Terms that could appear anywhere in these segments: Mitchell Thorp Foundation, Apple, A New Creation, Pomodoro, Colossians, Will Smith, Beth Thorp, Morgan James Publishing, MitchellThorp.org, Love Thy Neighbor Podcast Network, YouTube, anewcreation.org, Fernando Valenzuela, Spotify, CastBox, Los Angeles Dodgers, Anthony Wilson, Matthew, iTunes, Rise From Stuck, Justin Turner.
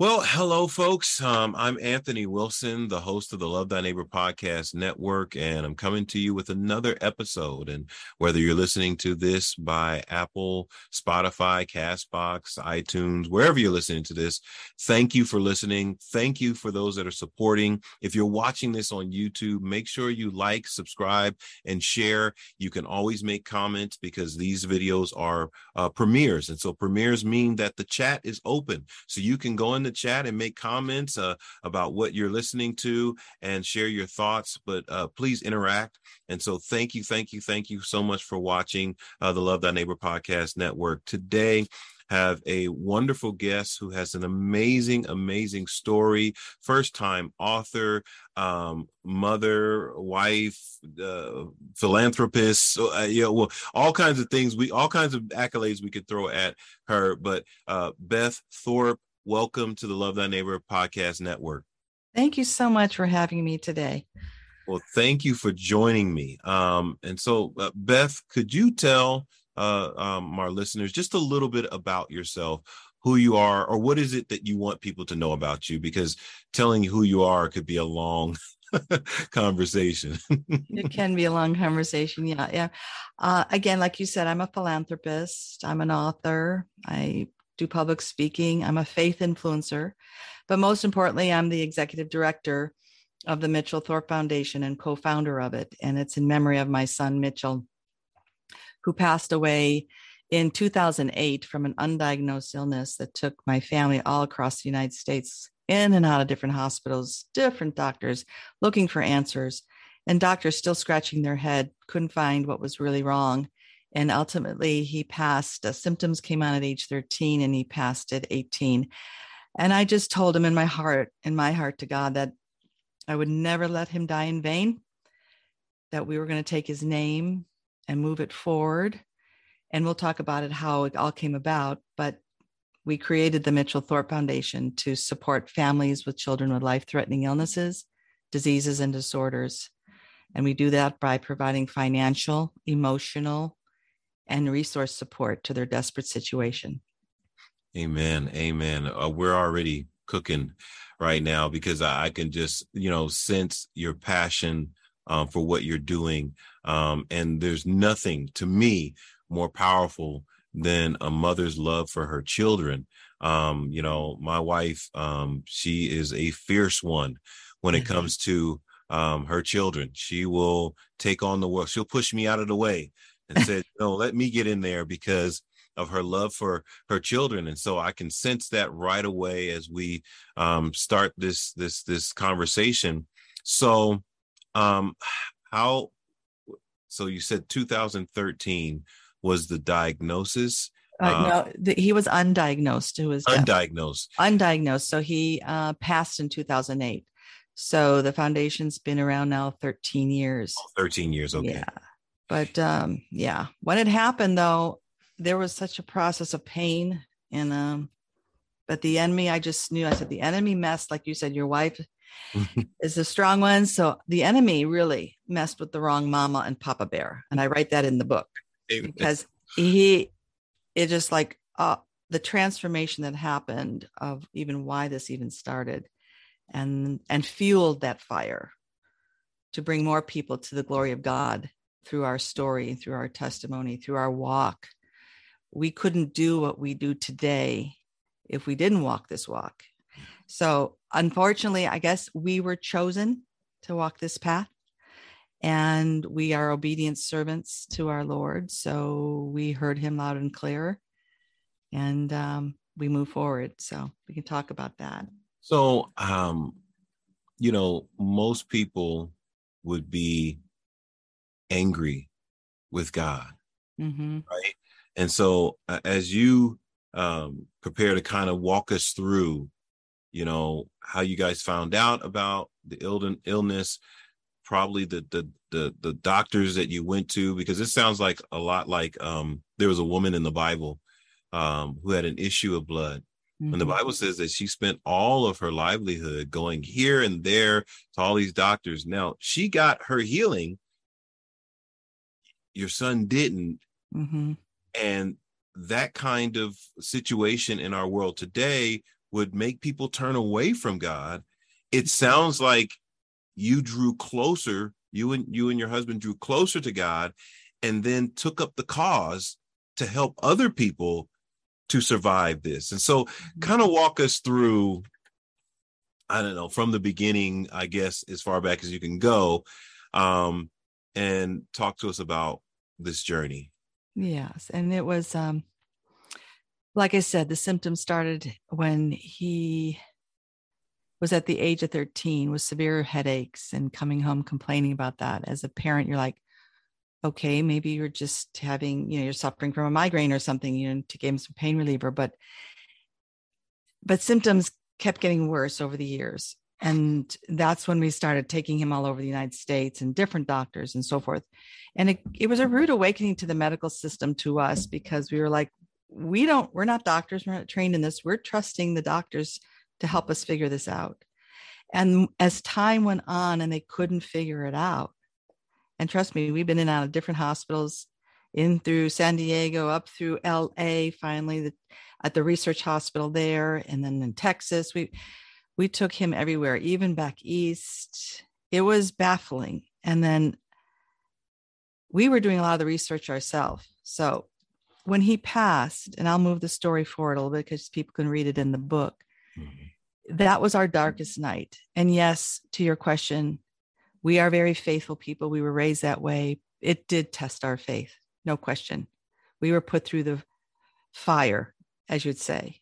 Well, hello, folks. I'm Anthony Wilson, the host of the Love Thy Neighbor Podcast Network, and I'm coming to you with another episode. And whether you're listening to this by Apple, Spotify, CastBox, iTunes, wherever you're listening to this, thank you for listening. Thank you for those that are supporting. If you're watching this on YouTube, make sure you like, subscribe, and share. You can always make comments because these videos are premieres. And so premieres mean that the chat is open. So you can go in the chat and make comments about what you're listening to and share your thoughts, but please interact. And so thank you so much for watching the Love Thy Neighbor Podcast Network. Today, have a wonderful guest who has an amazing story. First-time author, mother, wife, philanthropist, all kinds of things, all kinds of accolades we could throw at her. But Beth Thorp, welcome to the Love Thy Neighbor Podcast Network. Thank you so much for having me today. Well, thank you for joining me. And so, Beth, could you tell our listeners just a little bit about yourself, who you are, or what is it that you want people to know about you? Because telling who you are could be a long conversation. It can be a long conversation. Yeah. Again, like you said, I'm a philanthropist. I'm an author. I do public speaking. I'm a faith influencer, but most importantly, I'm the executive director of the Mitchell Thorp Foundation and co-founder of it. And it's in memory of my son, Mitchell, who passed away in 2008 from an undiagnosed illness that took my family all across the United States, in and out of different hospitals, different doctors looking for answers, and doctors still scratching their head, couldn't find what was really wrong. And ultimately, he passed. Symptoms came on at age 13, and he passed at 18. And I just told him in my heart to God, that I would never let him die in vain, that we were going to take his name and move it forward. And we'll talk about it, how it all came about. But we created the Mitchell Thorp Foundation to support families with children with life-threatening illnesses, diseases, and disorders. And we do that by providing financial, emotional, and resource support to their desperate situation. Amen. We're already cooking right now because I can just, sense your passion for what you're doing. And there's nothing to me more powerful than a mother's love for her children. My wife, she is a fierce one when it comes to her children. She will take on the work. She'll push me out of the way and said, no, let me get in there, because of her love for her children. And so I can sense that right away as we start this conversation. So so you said 2013 was the diagnosis? He was undiagnosed. It was undiagnosed. So he passed in 2008. So the foundation's been around now 13 years. Oh, 13 years. Okay. Yeah. But when it happened, though, there was such a process of pain. And but the enemy, the enemy messed, like you said, your wife is a strong one. So the enemy really messed with the wrong mama and Papa Bear. And I write that in the book. Amen. Because the transformation that happened of even why this even started and fueled that fire to bring more people to the glory of God. Through our story, through our testimony, through our walk. We couldn't do what we do today if we didn't walk this walk. So unfortunately, I guess we were chosen to walk this path, and we are obedient servants to our Lord. So we heard him loud and clear, and we move forward. So we can talk about that. So, most people would be angry with God, right? And so as you prepare to kind of walk us through, how you guys found out about the illness, probably the doctors that you went to, because this sounds like a lot like there was a woman in the Bible who had an issue of blood, Mm-hmm. And the Bible says that she spent all of her livelihood going here and there to all these doctors. Now, she got her healing. Your son didn't. Mm-hmm. And that kind of situation in our world today would make people turn away from God. It sounds like you drew closer, you and your husband drew closer to God and then took up the cause to help other people to survive this. And so kind of walk us through, I don't know, from the beginning, I guess, as far back as you can go, and talk to us about this journey. Yes. And it was, like I said, the symptoms started when he was at the age of 13 with severe headaches and coming home complaining about that. As a parent, you're like, okay, maybe you're just having, you're suffering from a migraine or something, to give him some pain reliever, but symptoms kept getting worse over the years. And that's when we started taking him all over the United States and different doctors and so forth. And it was a rude awakening to the medical system, to us, because we were like, we're not doctors. We're not trained in this. We're trusting the doctors to help us figure this out. And as time went on and they couldn't figure it out, and trust me, we've been in and out of different hospitals, in through San Diego, up through LA, finally at the research hospital there. And then in Texas, we took him everywhere, even back east. It was baffling. And then we were doing a lot of the research ourselves. So when he passed, and I'll move the story forward a little bit because people can read it in the book. Mm-hmm. That was our darkest night. And yes, to your question, we are very faithful people. We were raised that way. It did test our faith. No question. We were put through the fire, as you'd say.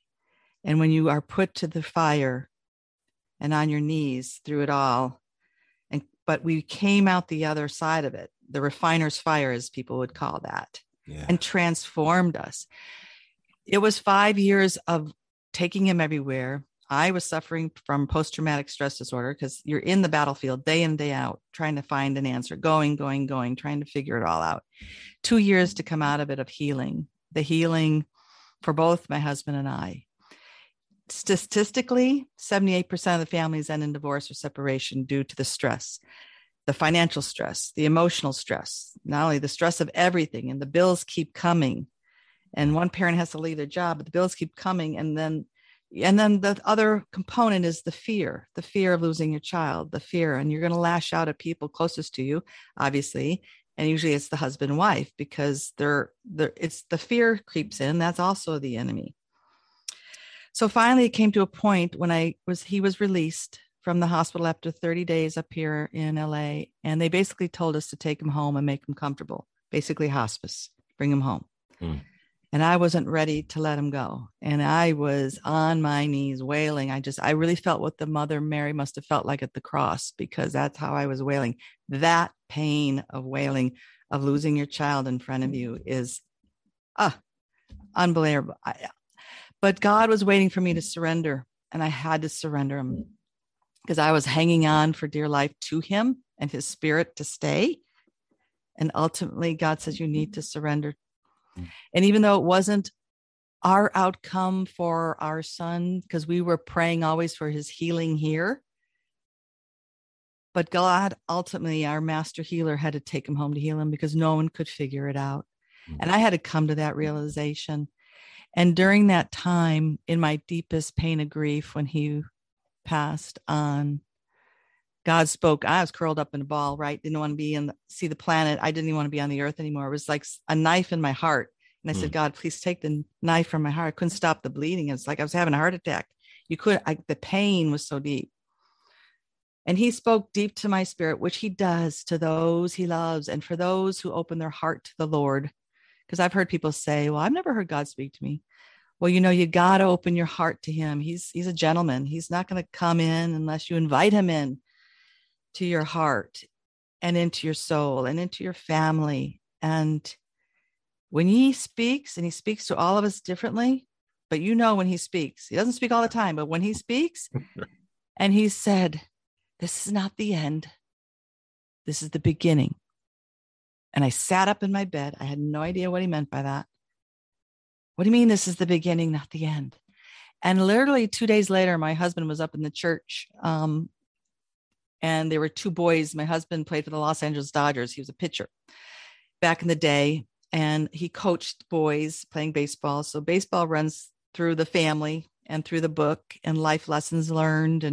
And when you are put to the fire and on your knees through it all, but we came out the other side of it, the refiner's fire, as people would call that, and transformed us. It was 5 years of taking him everywhere. I was suffering from post-traumatic stress disorder because you're in the battlefield day in, day out, trying to find an answer, going, trying to figure it all out. 2 years to come out of it, of healing, the healing for both my husband and I. Statistically, 78% of the families end in divorce or separation due to the stress, the financial stress, the emotional stress, not only the stress of everything, and the bills keep coming. And one parent has to leave their job, but the bills keep coming. And then the other component is the fear of losing your child, the fear, and you're going to lash out at people closest to you, obviously. And usually it's the husband and wife, because it's the fear creeps in. That's also the enemy. So finally it came to a point when he was released from the hospital after 30 days up here in LA. And they basically told us to take him home and make him comfortable, basically hospice, bring him home. Mm. And I wasn't ready to let him go. And I was on my knees wailing. I really felt what the mother Mary must have felt like at the cross, because that's how I was wailing. That pain of wailing, of losing your child in front of you is unbelievable. But God was waiting for me to surrender, and I had to surrender him because I was hanging on for dear life to him and his spirit to stay. And ultimately God says, you need to surrender. And even though it wasn't our outcome for our son, because we were praying always for his healing here, but God, ultimately, our master healer, had to take him home to heal him because no one could figure it out. And I had to come to that realization. And during that time, in my deepest pain of grief, when he passed on, God spoke. I was curled up in a ball, right? Didn't want to see the planet. I didn't even want to be on the earth anymore. It was like a knife in my heart. And I said, God, please take the knife from my heart. I couldn't stop the bleeding. It's like I was having a heart attack. The pain was so deep. And he spoke deep to my spirit, which he does to those he loves. And for those who open their heart to the Lord, because I've heard people say, well, I've never heard God speak to me. Well, you got to open your heart to him. He's a gentleman. He's not going to come in unless you invite him in to your heart and into your soul and into your family. And when he speaks, and he speaks to all of us differently, but when he speaks, he doesn't speak all the time, but when he speaks, and he said, this is not the end. This is the beginning. And I sat up in my bed. I had no idea what he meant by that. What do you mean? This is the beginning, not the end. And literally 2 days later, my husband was up in the church, and there were two boys. My husband played for the Los Angeles Dodgers. He was a pitcher back in the day, and he coached boys playing baseball. So baseball runs through the family and through the book and life lessons learned.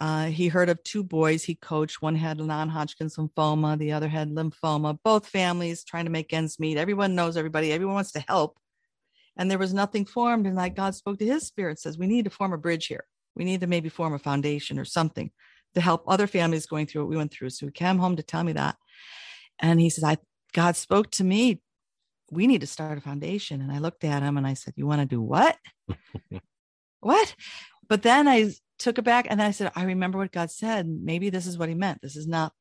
And he heard of two boys he coached. One had non-Hodgkin's lymphoma. The other had lymphoma. Both families trying to make ends meet. Everyone knows everybody. Everyone wants to help. And there was nothing formed. And like God spoke to his spirit, says, we need to form a bridge here. We need to maybe form a foundation or something to help other families going through what we went through. So he came home to tell me that. And he says, God spoke to me. We need to start a foundation. And I looked at him and I said, you want to do what? What? But then I took it back and I said, I remember what God said. Maybe this is what he meant. This is not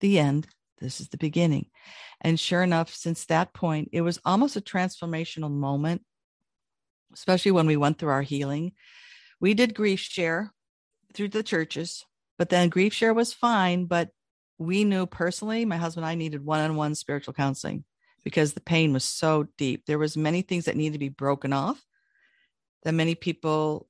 the end. This is the beginning. And sure enough, since that point, it was almost a transformational moment, especially when we went through our healing. We did grief share through the churches, but then grief share was fine. But we knew personally, my husband and I needed one-on-one spiritual counseling because the pain was so deep. There was many things that needed to be broken off that many people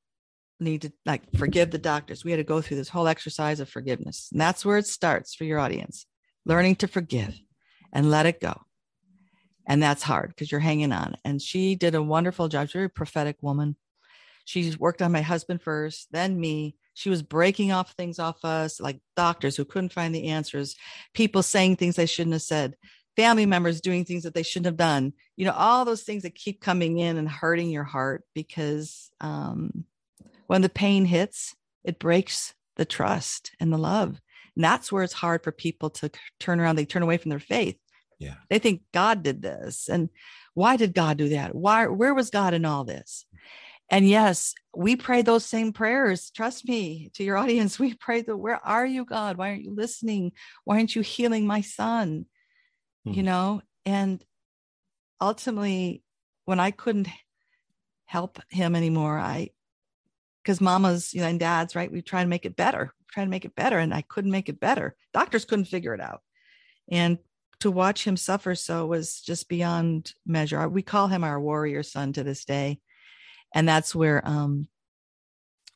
need to like forgive the doctors. We had to go through this whole exercise of forgiveness. And that's where it starts for your audience, learning to forgive and let it go. And that's hard because you're hanging on. And she did a wonderful job. She's a very prophetic woman. She worked on my husband first, then me. She was breaking off things off us, like doctors who couldn't find the answers, people saying things they shouldn't have said, family members doing things that they shouldn't have done. You know, all those things that keep coming in and hurting your heart because when the pain hits, it breaks the trust and the love. And that's where it's hard for people to turn around. They turn away from their faith. Yeah, they think God did this. And why did God do that? Where was God in all this? And yes, we pray those same prayers. Trust me, to your audience, we pray that, where are you, God? Why aren't you listening? Why aren't you healing my son? You know, and ultimately when I couldn't help him anymore, because mamas, you know, and dads, right? We try to make it better, And I couldn't make it better. Doctors couldn't figure it out. And to watch him suffer so was just beyond measure. We call him our warrior son to this day. And that's where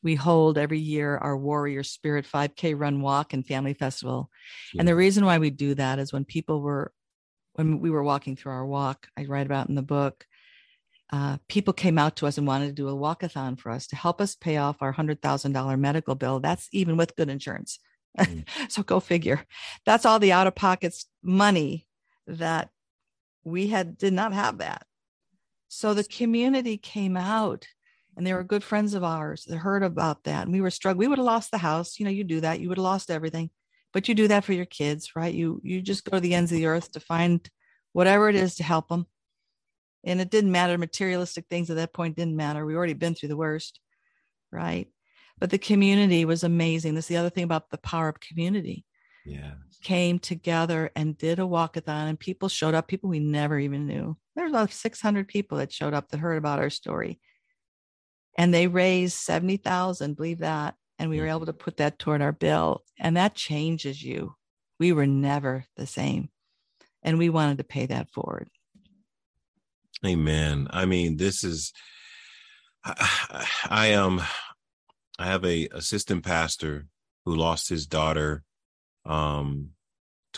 we hold every year our Warrior Spirit 5K Run Walk and Family Festival. Yeah. And the reason why we do that is when we were walking through our walk, I write about in the book, people came out to us and wanted to do a walkathon for us to help us pay off our $100,000 medical bill. That's even with good insurance. Mm. So go figure. That's all the out-of-pocket money that we did not have that. So the community came out and they were good friends of ours that heard about that. And we were struggling. We would have lost the house. You know, you do that. You would have lost everything, but you do that for your kids, right? You just go to the ends of the earth to find whatever it is to help them. And it didn't matter. Materialistic things at that point didn't matter. We already been through the worst, right? But the community was amazing. That's the other thing about the power of community. Yeah. Came together and did a walkathon, and people showed up, people we never even knew. There was about 600 people that showed up that heard about our story, and they raised $70,000, believe that. And we were able to put that toward our bill, and that changes you. We were never the same, and we wanted to pay that forward. Amen. I mean, this is, I have a assistant pastor who lost his daughter to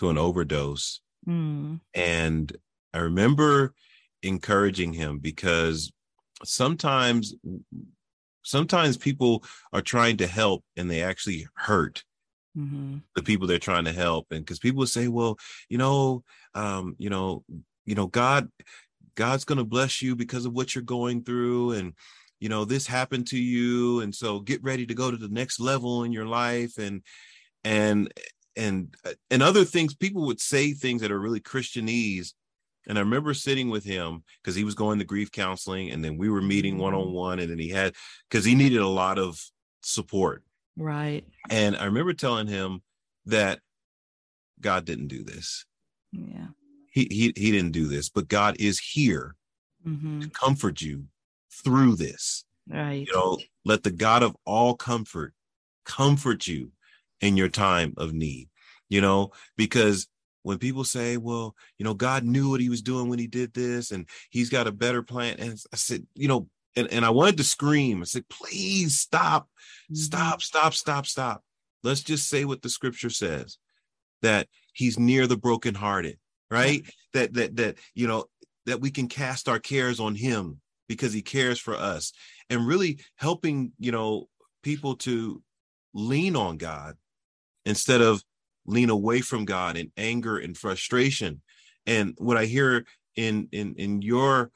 an overdose. Mm. And I remember encouraging him because sometimes people are trying to help and they actually hurt the people they're trying to help. And because people say, well, God's going to bless you because of what you're going through. And, you know, this happened to you. And so get ready to go to the next level in your life. And other things, people would say things that are really Christianese. And I remember sitting with him because he was going to grief counseling, and then we were meeting one-on-one, and then because he needed a lot of support. Right. And I remember telling him that God didn't do this. Yeah. He didn't do this, but God is here to comfort you through this. Right. You know, let the God of all comfort comfort you in your time of need, you know, because when people say, well, you know, God knew what he was doing when he did this, and he's got a better plan. And I said, you know, and I wanted to scream. I said, please stop. Let's just say what the scripture says, that he's near the brokenhearted, right? That you know, that we can cast our cares on him because he cares for us, and really helping, you know, people to lean on God instead of lean away from God in anger and frustration. And what I hear in your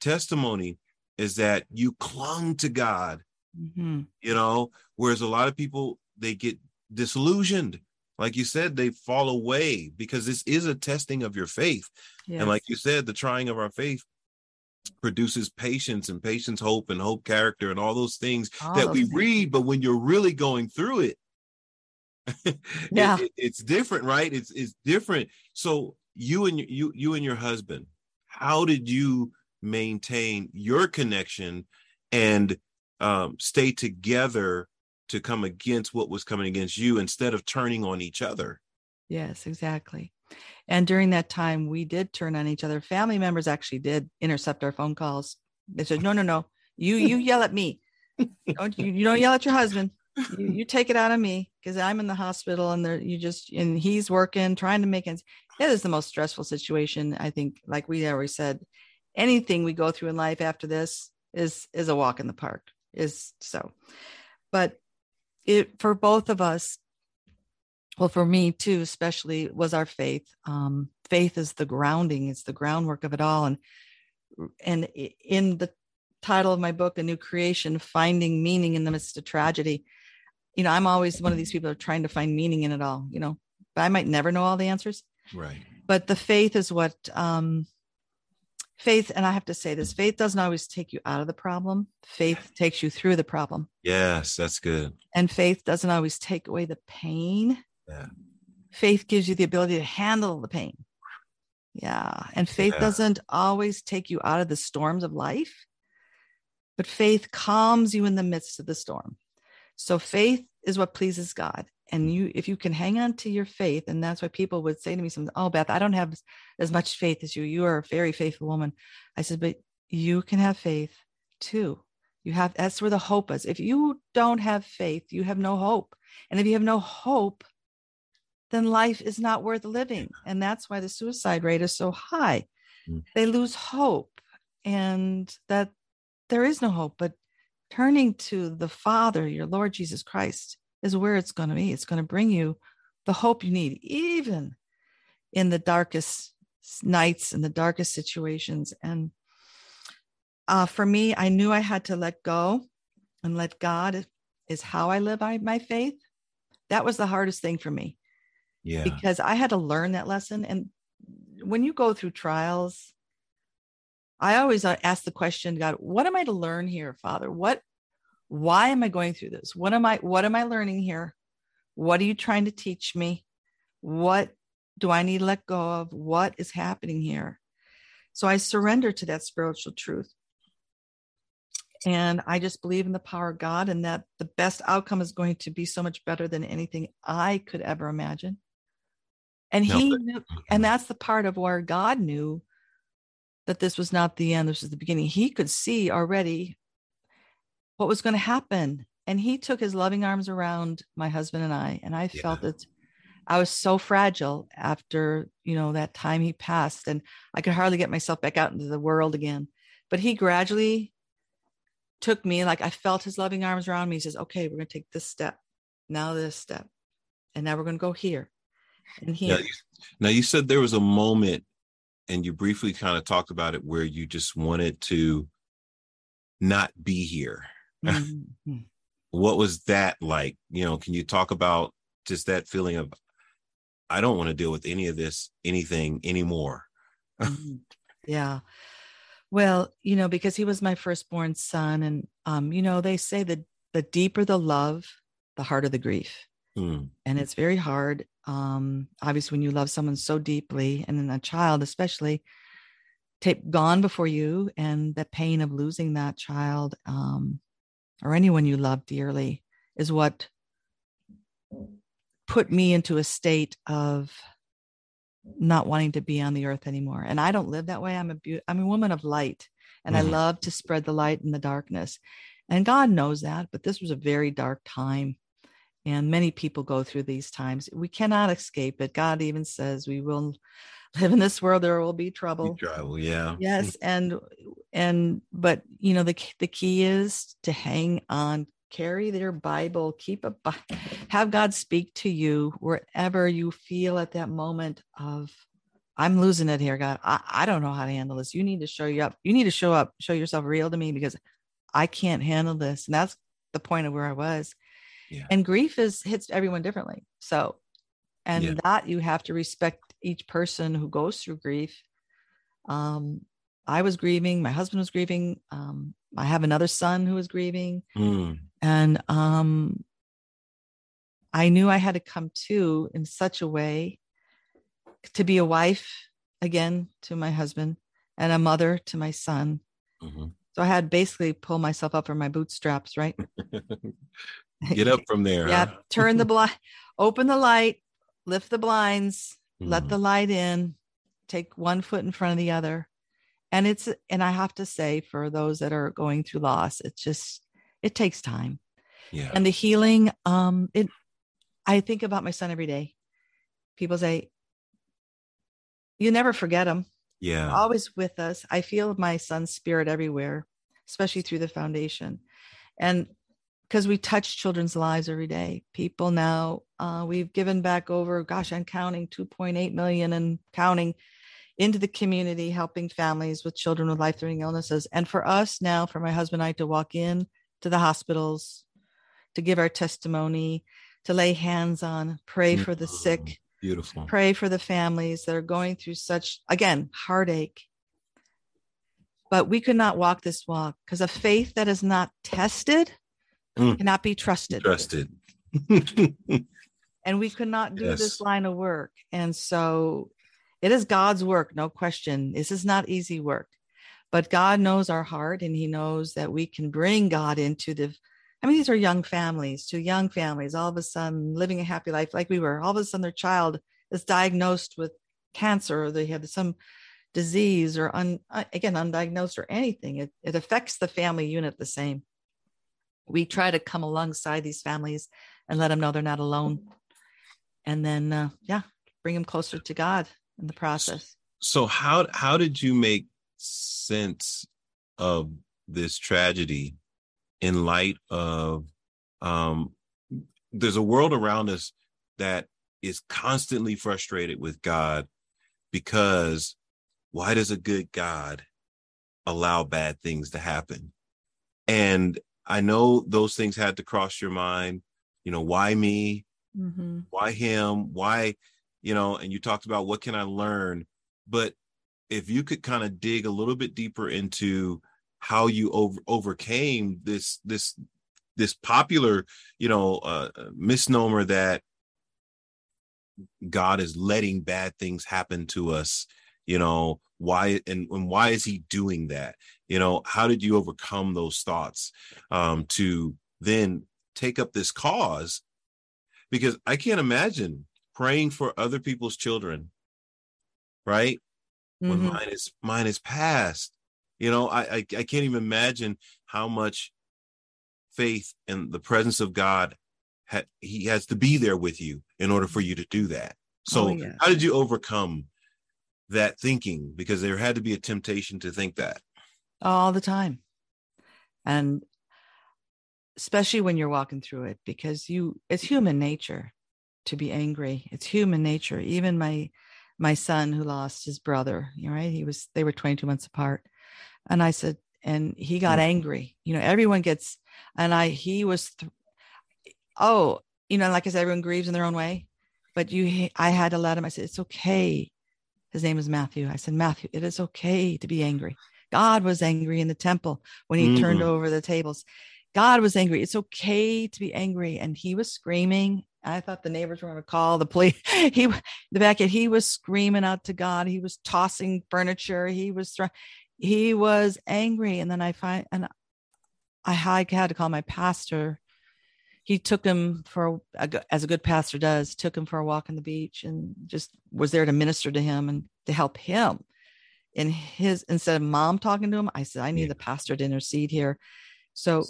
testimony is that you clung to God, mm-hmm. you know, whereas a lot of people, they get disillusioned. Like you said, they fall away because this is a testing of your faith. Yes. And like you said, the trying of our faith produces patience, and patience hope, and hope character, and all those things that we read. But when you're really going through it, yeah, it's different, right? It's different. So you and your husband, how did you maintain your connection and stay together to come against what was coming against you instead of turning on each other? Yes, exactly. And during that time, we did turn on each other. Family members actually did intercept our phone calls. They said, no, you yell at me. You don't yell at your husband. You take it out on me because I'm in the hospital and he's working, trying to make ends. That is the most stressful situation. I think, like we always said, anything we go through in life after this is a walk in the park. But it, for both of us, well, for me too, especially, was our faith. Faith is the grounding. It's the groundwork of it all. And in the title of my book, A New Creation, Finding Meaning in the Midst of Tragedy, you know, I'm always one of these people that are trying to find meaning in it all, you know, but I might never know all the answers. Right. But the faith is what, faith, and I have to say this, faith doesn't always take you out of the problem. Faith takes you through the problem. Yes, that's good. And faith doesn't always take away the pain. Yeah. Faith gives you the ability to handle the pain. Yeah. And faith doesn't always take you out of the storms of life, but faith calms you in the midst of the storm. So faith is what pleases God. And if you can hang on to your faith, and that's why people would say to me, oh, Beth, I don't have as much faith as you. You are a very faithful woman. I said, but you can have faith too. That's where the hope is. If you don't have faith, you have no hope. And if you have no hope, then life is not worth living. And that's why the suicide rate is so high. Mm-hmm. They lose hope, and that there is no hope, but turning to the Father, your Lord Jesus Christ, is where it's going to be. It's going to bring you the hope you need, even in the darkest nights and the darkest situations. And for me, I knew I had to let go and let God is how I live my faith. That was the hardest thing for me. Yeah. Because I had to learn that lesson. And when you go through trials, I always ask the question, God, what am I to learn here, Father? Why am I going through this? What am I learning here? What are you trying to teach me? What do I need to let go of? What is happening here? So I surrender to that spiritual truth. And I just believe in the power of God, and that the best outcome is going to be so much better than anything I could ever imagine. And he knew, and that's the part of where God knew that this was not the end. This was the beginning. He could see already what was going to happen. And he took his loving arms around my husband and I, and I felt that I was so fragile after, you know, that time he passed, and I could hardly get myself back out into the world again, but he gradually took me. Like, I felt his loving arms around me. He says, okay, we're going to take this step, now this step, and now we're going to go here and here. Now you said there was a moment, and you briefly kind of talked about it, where you just wanted to not be here. Mm-hmm. What was that like? You know, can you talk about just that feeling of, I don't want to deal with any of this, anything anymore? Mm-hmm. Yeah. Well, you know, because he was my firstborn son, and, you know, they say that the deeper the love, the harder the grief. Mm. And it's very hard. Obviously, when you love someone so deeply, and then a child, especially gone before you, and the pain of losing that child, or anyone you love dearly, is what put me into a state of not wanting to be on the earth anymore. And I don't live that way. I'm a woman of light, and I love to spread the light in the darkness. And God knows that, but this was a very dark time. And many people go through these times. We cannot escape it. God even says we will live in this world. There will be trouble. Yeah. Yes. And, but you know, the key is to hang on, carry their Bible, have God speak to you wherever you feel at that moment of, I'm losing it here, God. I don't know how to handle this. You need to show up, show yourself real to me, because I can't handle this. And that's the point of where I was. Yeah. And grief hits everyone differently. So, that you have to respect each person who goes through grief. I was grieving. My husband was grieving. I have another son who was grieving. And I knew I had to come to in such a way to be a wife again to my husband and a mother to my son. Mm-hmm. So I had basically pull myself up from my bootstraps, right? Get up from there. Yeah. Huh? Turn the blind, open the light, lift the blinds, let the light in, take one foot in front of the other. And I have to say, for those that are going through loss, it takes time. Yeah. And the healing, I think about my son every day. People say, you never forget him. Yeah. Always with us. I feel my son's spirit everywhere, especially through the foundation. And because we touch children's lives every day. People now, we've given back over, I'm counting 2.8 million and counting into the community, helping families with children with life-threatening illnesses. And for us now, for my husband and I to walk in to the hospitals, to give our testimony, to lay hands on, pray for the sick, pray for the families that are going through such, again, heartache. But we could not walk this walk because a faith that is not tested cannot be trusted. And we could not do this line of work. And so it is God's work, no question. This is not easy work, but God knows our heart, and he knows that we can bring God into these are young families, all of a sudden living a happy life like we were. All of a sudden their child is diagnosed with cancer, or they have some disease, or undiagnosed or anything. It affects the family unit the same. We try to come alongside these families and let them know they're not alone. And then, bring them closer to God in the process. So how did you make sense of this tragedy in light of, there's a world around us that is constantly frustrated with God, because why does a good God allow bad things to happen? And I know those things had to cross your mind, you know, why me, why him, why, you know, and you talked about what can I learn, but if you could kind of dig a little bit deeper into how you overcame this popular, you know, misnomer that God is letting bad things happen to us, you know, why, and why is he doing that? You know, how did you overcome those thoughts to then take up this cause? Because I can't imagine praying for other people's children, right? When mine is past, you know, I can't even imagine how much faith and the presence of God he has to be there with you in order for you to do that. So how did you overcome that thinking? Because there had to be a temptation to think that. All the time. And especially when you're walking through it, because it's human nature to be angry. It's human nature. Even my son who lost his brother, you know, right? They were 22 months apart. And I said, and he got angry, you know, everyone gets, and you know, like I said, everyone grieves in their own way, but I had to let him. I said, it's okay. His name is Matthew. I said, Matthew, it is okay to be angry. God was angry in the temple when he turned over the tables. God was angry. It's okay to be angry. And he was screaming. I thought the neighbors were going to call the police. He was screaming out to God. He was tossing furniture. He was angry. And then I had to call my pastor he took him for, as a good pastor does, took him for a walk on the beach and just was there to minister to him and to help him. In his, instead of mom talking to him, I said, I need the pastor to intercede here. So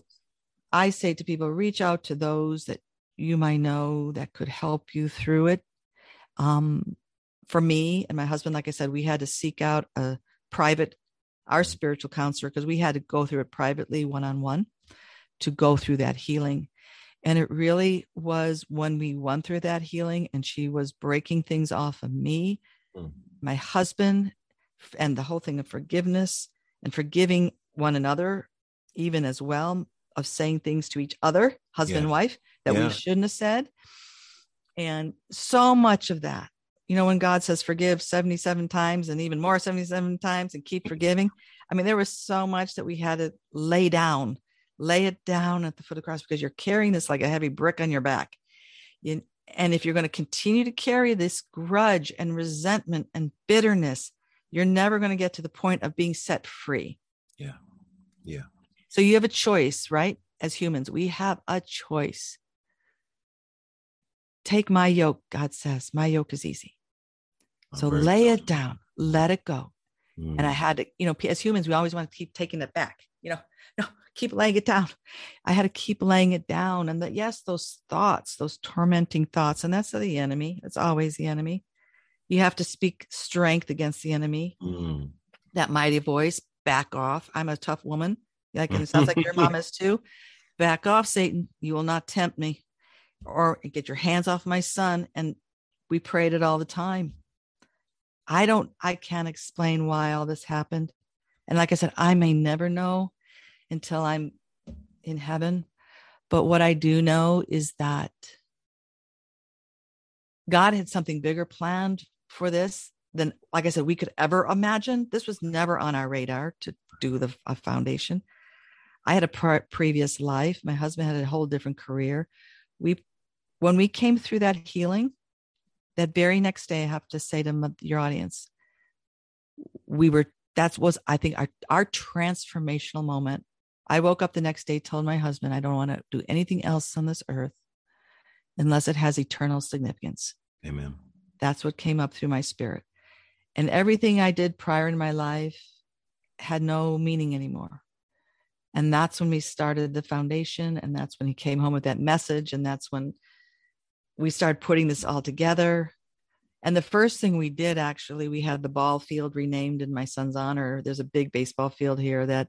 I say to people, reach out to those that you might know that could help you through it. For me and my husband, like I said, we had to seek out a private, our spiritual counselor, because we had to go through it privately, one-on-one, to go through that healing. And it really was when we went through that healing and she was breaking things off of me, my husband, and the whole thing of forgiveness and forgiving one another, even as well, of saying things to each other, husband and wife, that we shouldn't have said. And so much of that, you know, when God says forgive 77 times and even more 77 times and keep forgiving. I mean, there was so much that we had to lay it down at the foot of the cross, because you're carrying this like a heavy brick on your back. And if you're going to continue to carry this grudge and resentment and bitterness, you're never going to get to the point of being set free. Yeah. Yeah. So you have a choice, right? As humans, we have a choice. Take my yoke, God says. My yoke is easy. So lay it down, let it go. And I had to, you know, as humans, we always want to keep taking it back, you know, no, keep laying it down. I had to keep laying it down. And that, yes, those thoughts, those tormenting thoughts, and that's the enemy. It's always the enemy. You have to speak strength against the enemy. That mighty voice, back off. I'm a tough woman. Like, and it sounds like your mom is too. Back off, Satan. You will not tempt me. Or get your hands off my son. And we prayed it all the time. I can't explain why all this happened. And like I said, I may never know until I'm in heaven. But what I do know is that God had something bigger planned for this than, like I said, we could ever imagine. This was never on our radar to do a foundation. I had a previous life. My husband had a whole different career. When we came through that healing, that very next day, I have to say to your audience, I think our transformational moment. I woke up the next day, told my husband, I don't want to do anything else on this earth unless it has eternal significance. Amen. That's what came up through my spirit. And everything I did prior in my life had no meaning anymore. And that's when we started the foundation. And that's when he came home with that message. And that's when we started putting this all together. And the first thing we did, actually, we had the ball field renamed in my son's honor. There's a big baseball field here that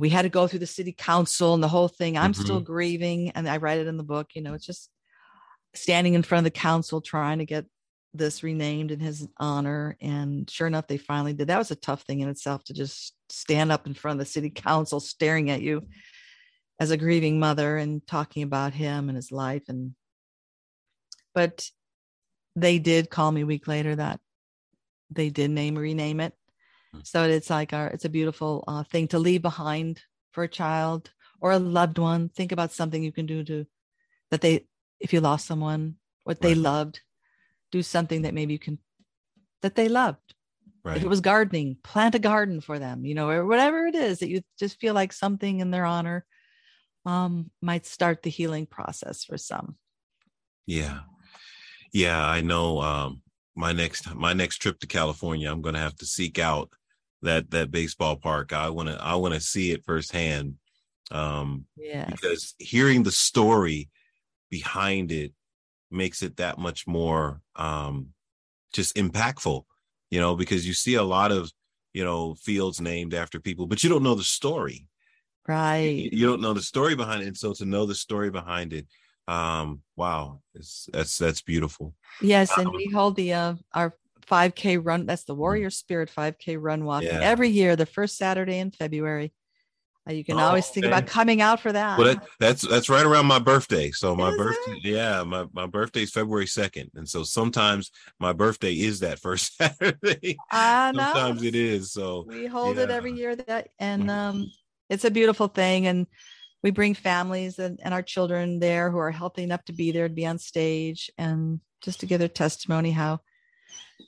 we had to go through the city council and the whole thing. I'm still grieving. And I write it in the book, you know, it's just standing in front of the council, trying to get this renamed in his honor. And sure enough, they finally did. That was a tough thing in itself, to just stand up in front of the city council, staring at you as a grieving mother and talking about him and his life. But they did call me a week later that they did rename it. So it's like it's a beautiful thing to leave behind for a child or a loved one. Think about something you can do if you lost someone, what they loved, do something that maybe that they loved. Right. If it was gardening, plant a garden for them, you know, or whatever it is that you just feel like something in their honor might start the healing process for some. Yeah. Yeah. I know my next trip to California, I'm going to have to seek out that baseball park. I want to see it firsthand. Because hearing the story behind it makes it that much more just impactful, you know, because you see a lot of, you know, fields named after people, but you don't know the story. Right. You don't know the story behind it. And so to know the story behind it, wow. That's beautiful. Yes. And we hold our 5K run. That's the Warrior Spirit 5K run walk every year, the first Saturday in February. You can always think about coming out for that. Well, that's right around my birthday. So my birthday is February 2nd. And so sometimes my birthday is that first Saturday. Sometimes it is. So we hold it every year it's a beautiful thing. And we bring families and our children there who are healthy enough to be there, to be on stage, and just to give their testimony how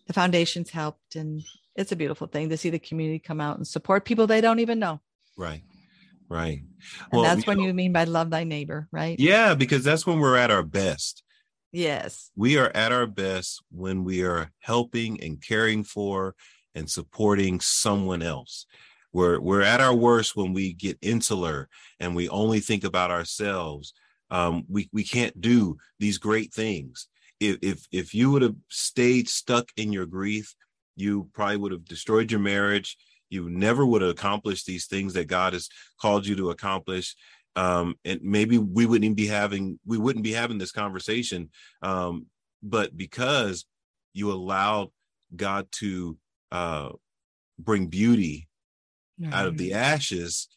the foundation's helped. And it's a beautiful thing to see the community come out and support people they don't even know. Right. Right. Well, and that's what you mean by love thy neighbor, right? Yeah, because that's when we're at our best. Yes. We are at our best when we are helping and caring for and supporting someone else. We're at our worst when we get insular and we only think about ourselves. We can't do these great things. If you would have stayed stuck in your grief, you probably would have destroyed your marriage. You never would have accomplished these things that God has called you to accomplish. And maybe we wouldn't be having this conversation. But because you allowed God to bring beauty out of the ashes,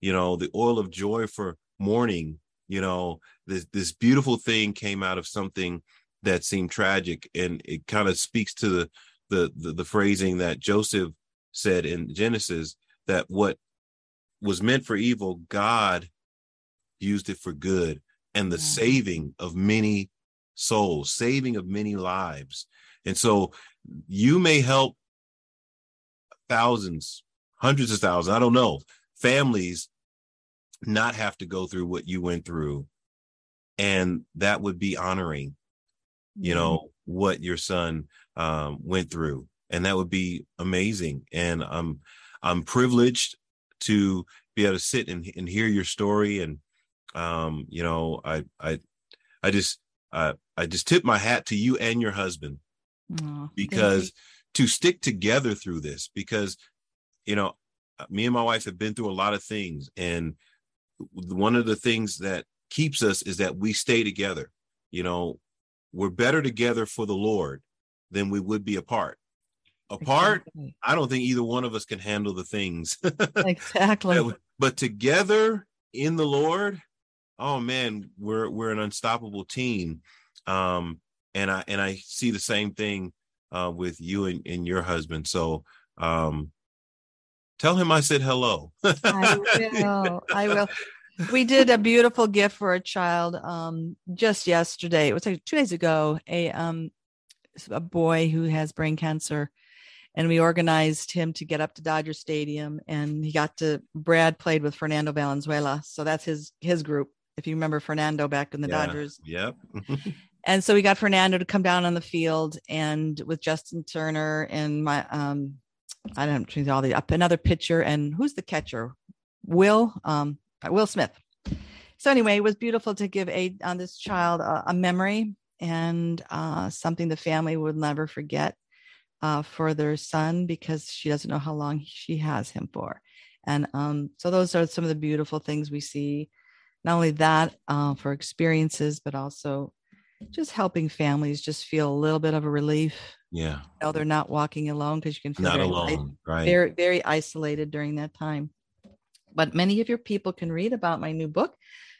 the oil of joy for mourning, this beautiful thing came out of something that seemed tragic. And it kind of speaks to the phrasing that Joseph said in Genesis, that what was meant for evil, God used it for good and the saving of many souls, saving of many lives. And so you may help thousands, hundreds of thousands, I don't know, families not have to go through what you went through. And that would be honoring, what your son went through. And that would be amazing. And I'm privileged to be able to sit and hear your story. And, I just tip my hat to you and your husband, because to stick together through this, because, me and my wife have been through a lot of things. And one of the things that keeps us is that we stay together. We're better together for the Lord than we would be apart. Exactly. I don't think either one of us can handle the things. Exactly. But together in the Lord, oh man, we're an unstoppable team. And I see the same thing with you and your husband. So tell him I said hello. I will. We did a beautiful gift for a child just yesterday. It was like 2 days ago. A boy who has brain cancer, and we organized him to get up to Dodger Stadium, and Brad played with Fernando Valenzuela. So that's his group. If you remember Fernando back in the Dodgers. Yep. And so we got Fernando to come down on the field, and with Justin Turner and my, I don't know, all the, another pitcher, and who's the catcher? Will Smith. So anyway, it was beautiful to give on this child a memory and something the family would never forget for their son, because she doesn't know how long she has him for. And so those are some of the beautiful things we see, not only that for experiences, but also just helping families just feel a little bit of a relief. Yeah. No, they're not walking alone, because you can feel not very alone, right? Very, very isolated during that time. But many of your people can read about my new book.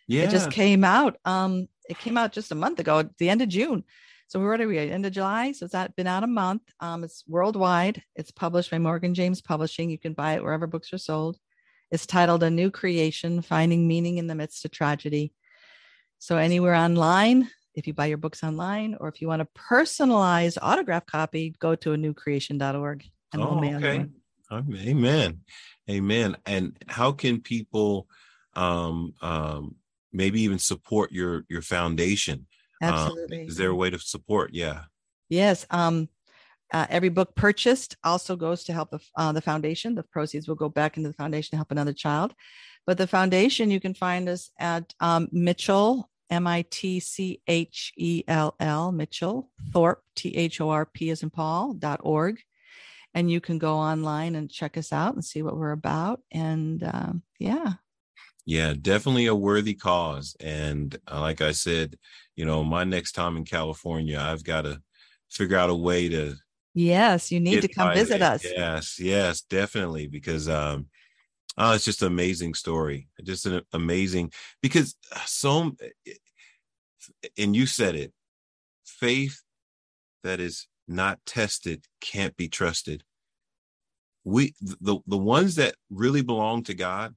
Yeah. It just came out. It came out just a month ago at the end of June. So we're already at the end of July. So it's been out a month. It's worldwide. It's published by Morgan James Publishing. You can buy it wherever books are sold. It's titled A New Creation, Finding Meaning in the Midst of Tragedy. So anywhere online, if you buy your books online, or if you want a personalized autograph copy, go to anewcreation.org and we'll mail you one. Amen. Amen. And how can people maybe even support your foundation? Absolutely. Is there a way to support? Yeah. Yes. Every book purchased also goes to help the foundation. The proceeds will go back into the foundation to help another child. But the foundation, you can find us at Mitchell, MitchellThorp, Mitchell Thorp, Thorp as in Paul.org. And you can go online and check us out and see what we're about. And yeah, definitely a worthy cause. And like I said, my next time in California, I've got to figure out a way to. Yes, you need to come visit us. Yes, definitely. Because it's just an amazing story. Just an amazing, because and you said it, faith that is not tested can't be trusted. We, the ones that really belong to God,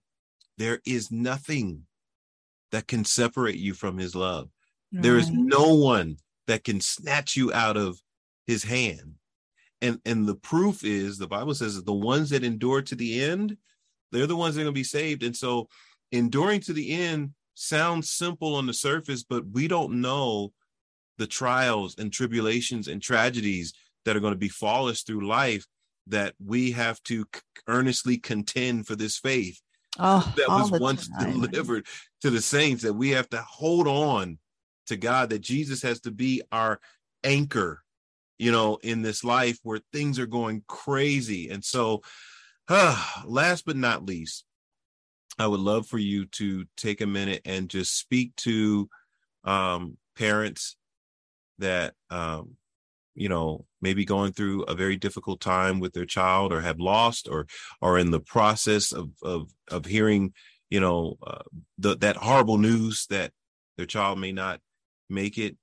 there is nothing that can separate you from his love. Right. There is no one that can snatch you out of his hand. And the proof is, the Bible says that the ones that endure to the end, they're the ones that are going to be saved. And so enduring to the end sounds simple on the surface, but we don't know the trials and tribulations and tragedies that are going to befall us through life, that we have to earnestly contend for this faith that was once delivered to the saints, that we have to hold on to God, that Jesus has to be our anchor, you know, in this life where things are going crazy. And so last but not least, I would love for you to take a minute and just speak to parents that, you know, maybe going through a very difficult time with their child, or have lost, or are in the process of hearing, you know, that horrible news that their child may not make it.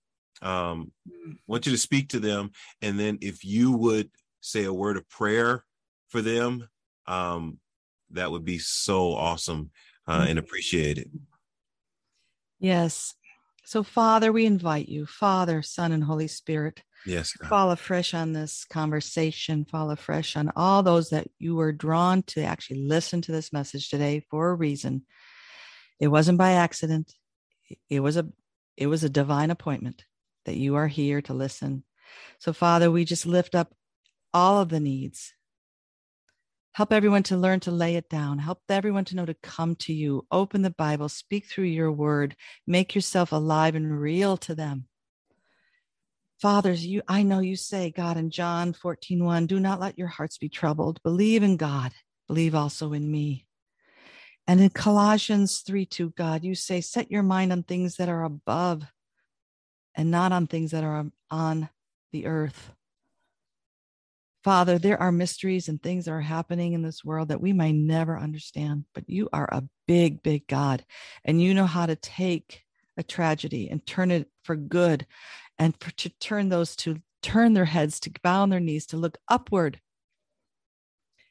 Want you to speak to them. And then if you would say a word of prayer for them, that would be so awesome and appreciated. Yes. So, Father, we invite you, Father, Son, and Holy Spirit. Yes, God. Fall afresh on this conversation. Fall afresh on all those that you were drawn to actually listen to this message today for a reason. It wasn't by accident. It was a divine appointment that you are here to listen. So, Father, we just lift up all of the needs. Help everyone to learn to lay it down. Help everyone to know to come to you. Open the Bible. Speak through your word. Make yourself alive and real to them. Fathers, I know you say, God, in John 14:1, do not let your hearts be troubled. Believe in God. Believe also in me. And in Colossians 3:2, God, you say, set your mind on things that are above and not on things that are on the earth. Father, there are mysteries and things that are happening in this world that we may never understand, but you are a big, big God, and you know how to take a tragedy and turn it for good, and to turn those to turn their heads, to bow on their knees, to look upward.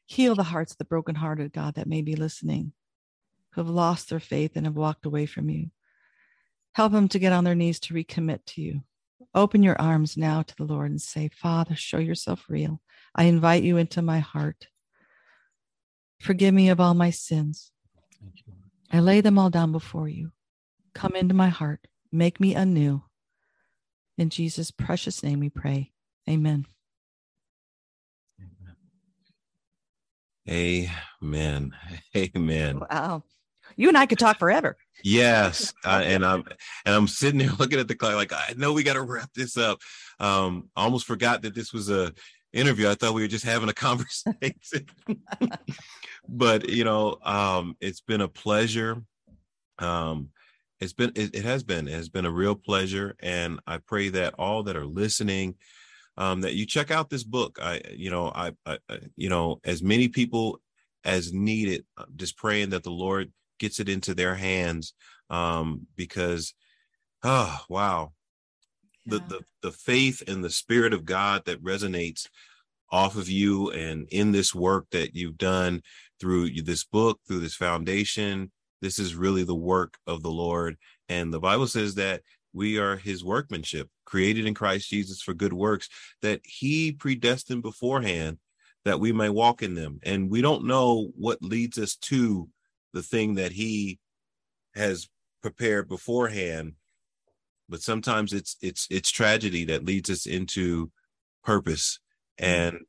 Heal the hearts of the brokenhearted, God, that may be listening, who have lost their faith and have walked away from you. Help them to get on their knees, to recommit to you. Open your arms now to the Lord and say, Father, show yourself real. I invite you into my heart. Forgive me of all my sins. I lay them all down before you. Come into my heart. Make me anew. In Jesus' precious name we pray. Amen. Amen. Amen. Wow. You and I could talk forever. Yes. And I'm sitting there looking at the clock like, I know we got to wrap this up. I almost forgot that this was a interview. I thought we were just having a conversation, but you know, it's been a pleasure. It has been a real pleasure. And I pray that all that are listening, that you check out this book. I as many people as needed, just praying that the Lord gets it into their hands, because, oh, wow. Yeah. The faith and the spirit of God that resonates off of you and in this work that you've done through this book, through this foundation, this is really the work of the Lord. And the Bible says that we are his workmanship, created in Christ Jesus for good works that he predestined beforehand, that we may walk in them. And we don't know what leads us to the thing that he has prepared beforehand, but sometimes it's tragedy that leads us into purpose. And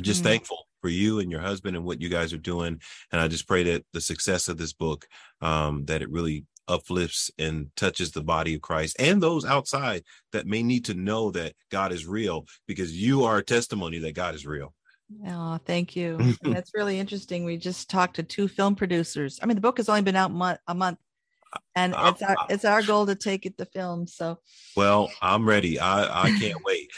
just thankful for you and your husband and what you guys are doing. And I just pray that the success of this book, that it really uplifts and touches the body of Christ and those outside that may need to know that God is real, because you are a testimony that God is real. Oh, thank you. And that's really interesting. We just talked to 2 film producers. I mean, the book has only been out a month, and it's our goal to take it to film. So, well, I'm ready. I can't wait.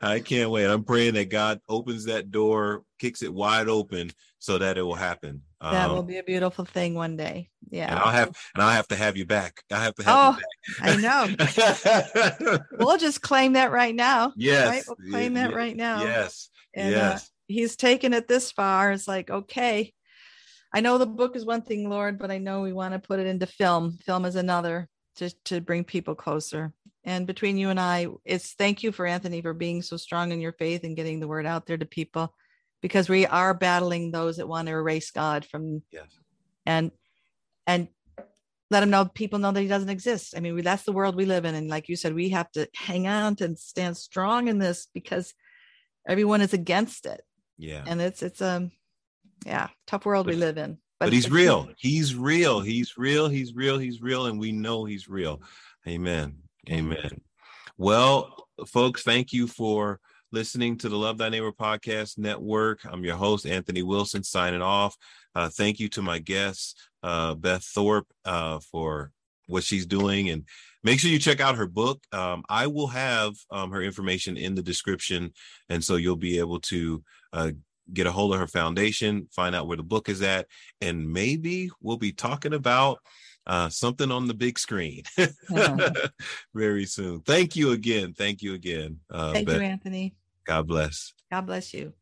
I can't wait. I'm praying that God opens that door, kicks it wide open, so that it will happen. That will be a beautiful thing one day. Yeah. And I'll have to have you back. I have to have you back. I know. We'll just claim that right now. Yes. Right? We'll claim that right now. Yes. And, yes. He's taken it this far. It's like, okay, I know the book is one thing, Lord, but I know we want to put it into film. Film is another, to bring people closer. And between you and I, thank you, Anthony, for being so strong in your faith and getting the word out there to people. because we are battling those that want to erase God from, yes, and let them know, people know that he doesn't exist. I mean, that's the world we live in. And like you said, we have to hang on and stand strong in this because everyone is against it. Yeah. And it's tough world we live in. But he's real. He's real. He's real. He's real. He's real. And we know he's real. Amen. Amen. Well, folks, thank you for listening to the Love Thy Neighbor Podcast Network. I'm your host, Anthony Wilson, signing off. Thank you to my guests, Beth Thorp, for what she's doing. And make sure you check out her book. I will have her information in the description. And so you'll be able to get a hold of her foundation, find out where the book is at, and maybe we'll be talking about something on the big screen very soon. Thank you again. Thank you, Beth. Anthony. God bless. God bless you.